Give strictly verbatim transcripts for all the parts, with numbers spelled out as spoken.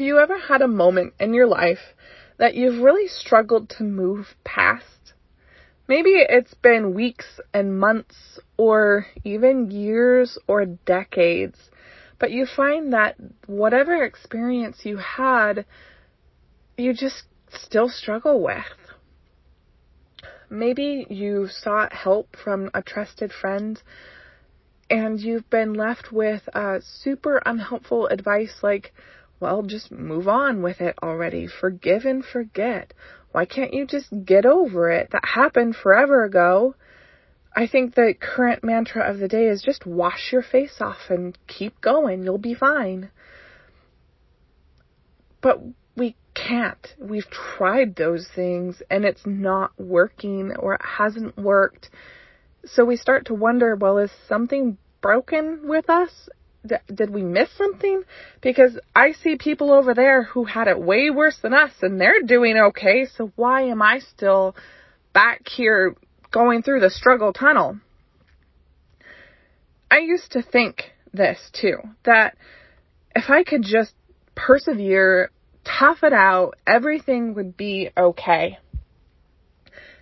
Have you ever had a moment in your life that you've really struggled to move past? Maybe it's been weeks and months or even years or decades, but you find that whatever experience you had, you just still struggle with. Maybe you sought help from a trusted friend and you've been left with uh, super unhelpful advice like, well, just move on with it already. Forgive and forget. Why can't you just get over it? That happened forever ago. I think the current mantra of the day is just wash your face off and keep going. You'll be fine. But we can't. We've tried those things and it's not working or it hasn't worked. So we start to wonder, well, is something broken with us? Did we miss something? Because I see people over there who had it way worse than us and they're doing okay. So why am I still back here going through the struggle tunnel? I used to think this too, that if I could just persevere, tough it out, everything would be okay.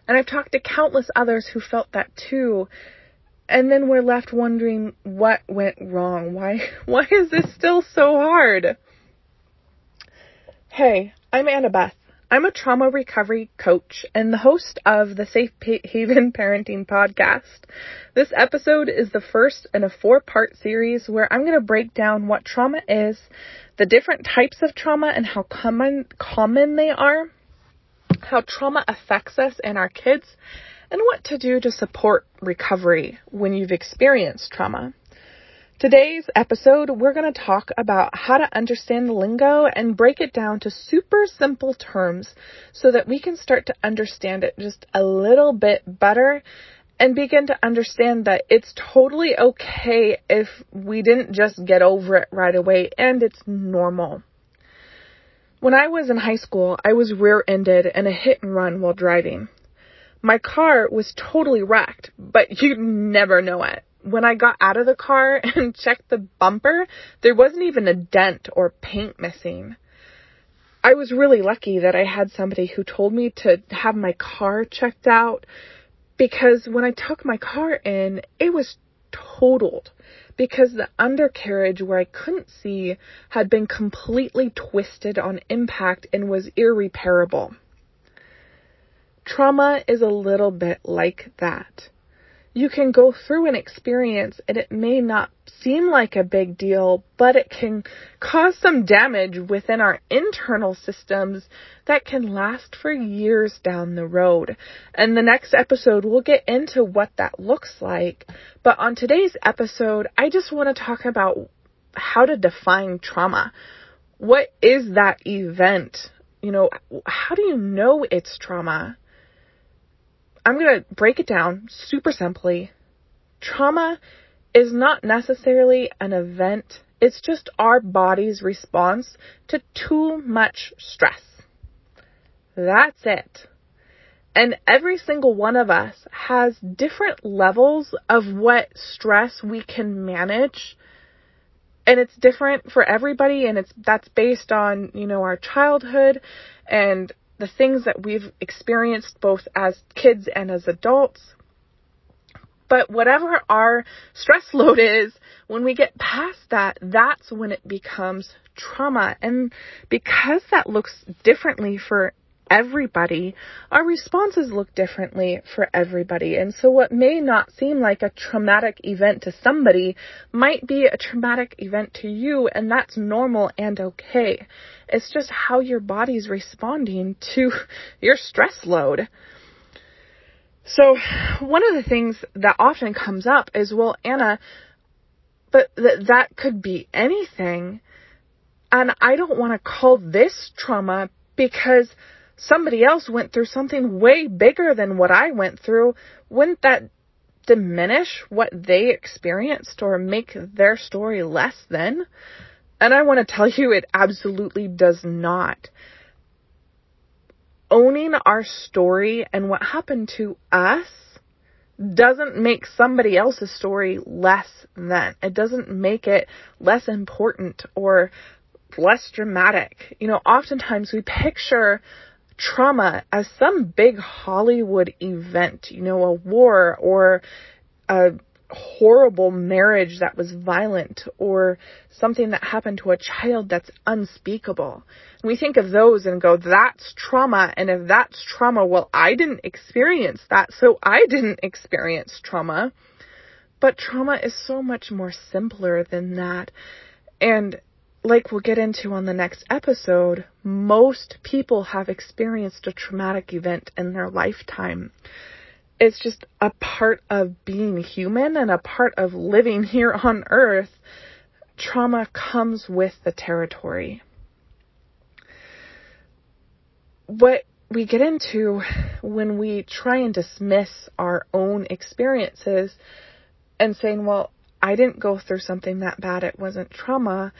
And I've talked to countless others who felt that too. And then we're left wondering what went wrong. Why, why is this still so hard? Hey, I'm Annabeth. I'm a trauma recovery coach and the host of the Safe Haven Parenting Podcast. This episode is the first in a four-part series where I'm going to break down what trauma is, the different types of trauma and how common, common they are, how trauma affects us and our kids, and what to do to support recovery when you've experienced trauma. Today's episode, we're going to talk about how to understand the lingo and break it down to super simple terms so that we can start to understand it just a little bit better and begin to understand that it's totally okay if we didn't just get over it right away, and it's normal. When I was in high school, I was rear-ended in a hit and run while driving. My car was totally wrecked, but you'd never know it. When I got out of the car and checked the bumper, there wasn't even a dent or paint missing. I was really lucky that I had somebody who told me to have my car checked out, because when I took my car in, it was totaled because the undercarriage where I couldn't see had been completely twisted on impact and was irreparable. Trauma is a little bit like that. You can go through an experience and it may not seem like a big deal, but it can cause some damage within our internal systems that can last for years down the road. And the next episode, we'll get into what that looks like. But on today's episode, I just want to talk about how to define trauma. What is that event? You know, how do you know it's trauma? I'm going to break it down super simply. Trauma is not necessarily an event. It's just our body's response to too much stress. That's it. And every single one of us has different levels of what stress we can manage. And it's different for everybody. And it's that's based on, you know, our childhood and the things that we've experienced both as kids and as adults. But whatever our stress load is, when we get past that, that's when it becomes trauma. And because that looks differently for everybody, our responses look differently for everybody. And so what may not seem like a traumatic event to somebody might be a traumatic event to you, and that's normal and okay. It's just how your body's responding to your stress load. So one of the things that often comes up is, well, Anna, but th- that could be anything. And I don't want to call this trauma because somebody else went through something way bigger than what I went through. Wouldn't that diminish what they experienced or make their story less than? And I want to tell you, it absolutely does not. Owning our story and what happened to us doesn't make somebody else's story less than. It doesn't make it less important or less dramatic. You know, oftentimes we picture trauma as some big Hollywood event, you know, a war or a horrible marriage that was violent or something that happened to a child that's unspeakable. And we think of those and go, that's trauma. And if that's trauma, well, I didn't experience that, so I didn't experience trauma. But trauma is so much more simpler than that. And like we'll get into on the next episode, most people have experienced a traumatic event in their lifetime. It's just a part of being human and a part of living here on earth. Trauma comes with the territory. What we get into when we try and dismiss our own experiences and saying, well, I didn't go through something that bad, it wasn't trauma,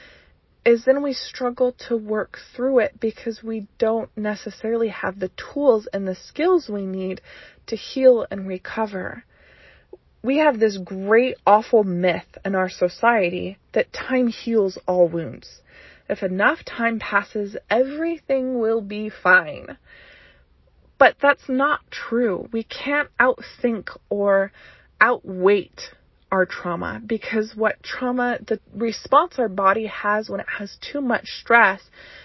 is then we struggle to work through it because we don't necessarily have the tools and the skills we need to heal and recover. We have this great, awful myth in our society that time heals all wounds. If enough time passes, everything will be fine. But that's not true. We can't outthink or outweight our trauma, because what trauma, the response our body has when it has too much stress,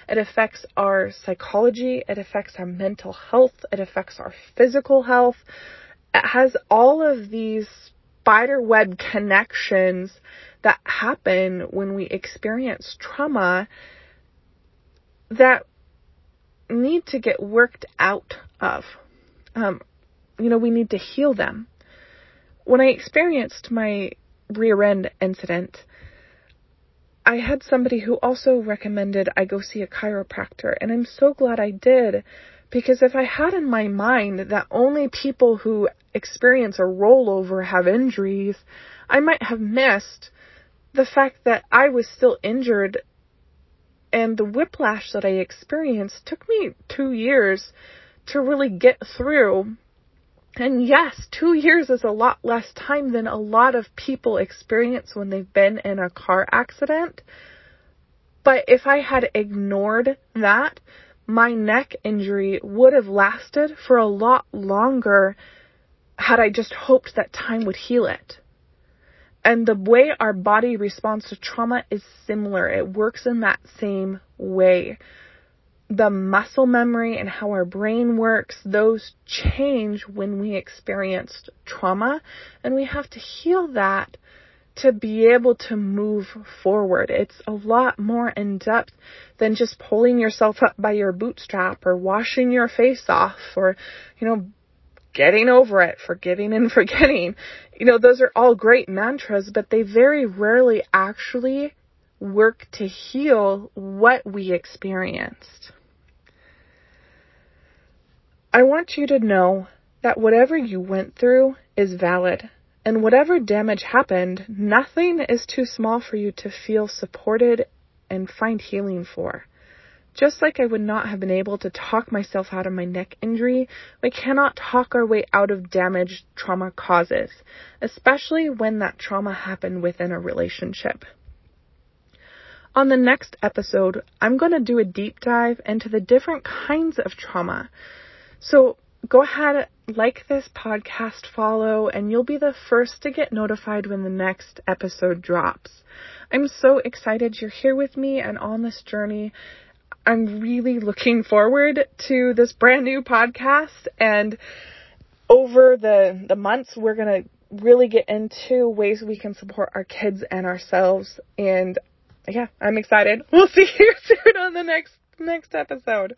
it affects our psychology, it affects our mental health, it affects our physical health. It has all of these spiderweb connections that happen when we experience trauma that need to get worked out of. Um, you know, we need to heal them. When I experienced my rear end incident, I had somebody who also recommended I go see a chiropractor, and I'm so glad I did, because if I had in my mind that only people who experience a rollover have injuries, I might have missed the fact that I was still injured, and the whiplash that I experienced took me two years to really get through. And yes, two years is a lot less time than a lot of people experience when they've been in a car accident. But if I had ignored that, my neck injury would have lasted for a lot longer had I just hoped that time would heal it. And the way our body responds to trauma is similar. It works in that same way. The muscle memory and how our brain works, those change when we experienced trauma, and we have to heal that to be able to move forward. It's a lot more in depth than just pulling yourself up by your bootstrap or washing your face off or, you know, getting over it, forgiving and forgetting. You know, those are all great mantras, but they very rarely actually work to heal what we experienced. I want you to know that whatever you went through is valid, and whatever damage happened, nothing is too small for you to feel supported and find healing for. Just like I would not have been able to talk myself out of my neck injury, we cannot talk our way out of damage trauma causes, especially when that trauma happened within a relationship. On the next episode, I'm going to do a deep dive into the different kinds of trauma. So go ahead, like this podcast, follow, and you'll be the first to get notified when the next episode drops. I'm so excited you're here with me and on this journey. I'm really looking forward to this brand new podcast, and over the, the months, we're going to really get into ways we can support our kids and ourselves, and yeah, I'm excited. We'll see you soon on the next next episode.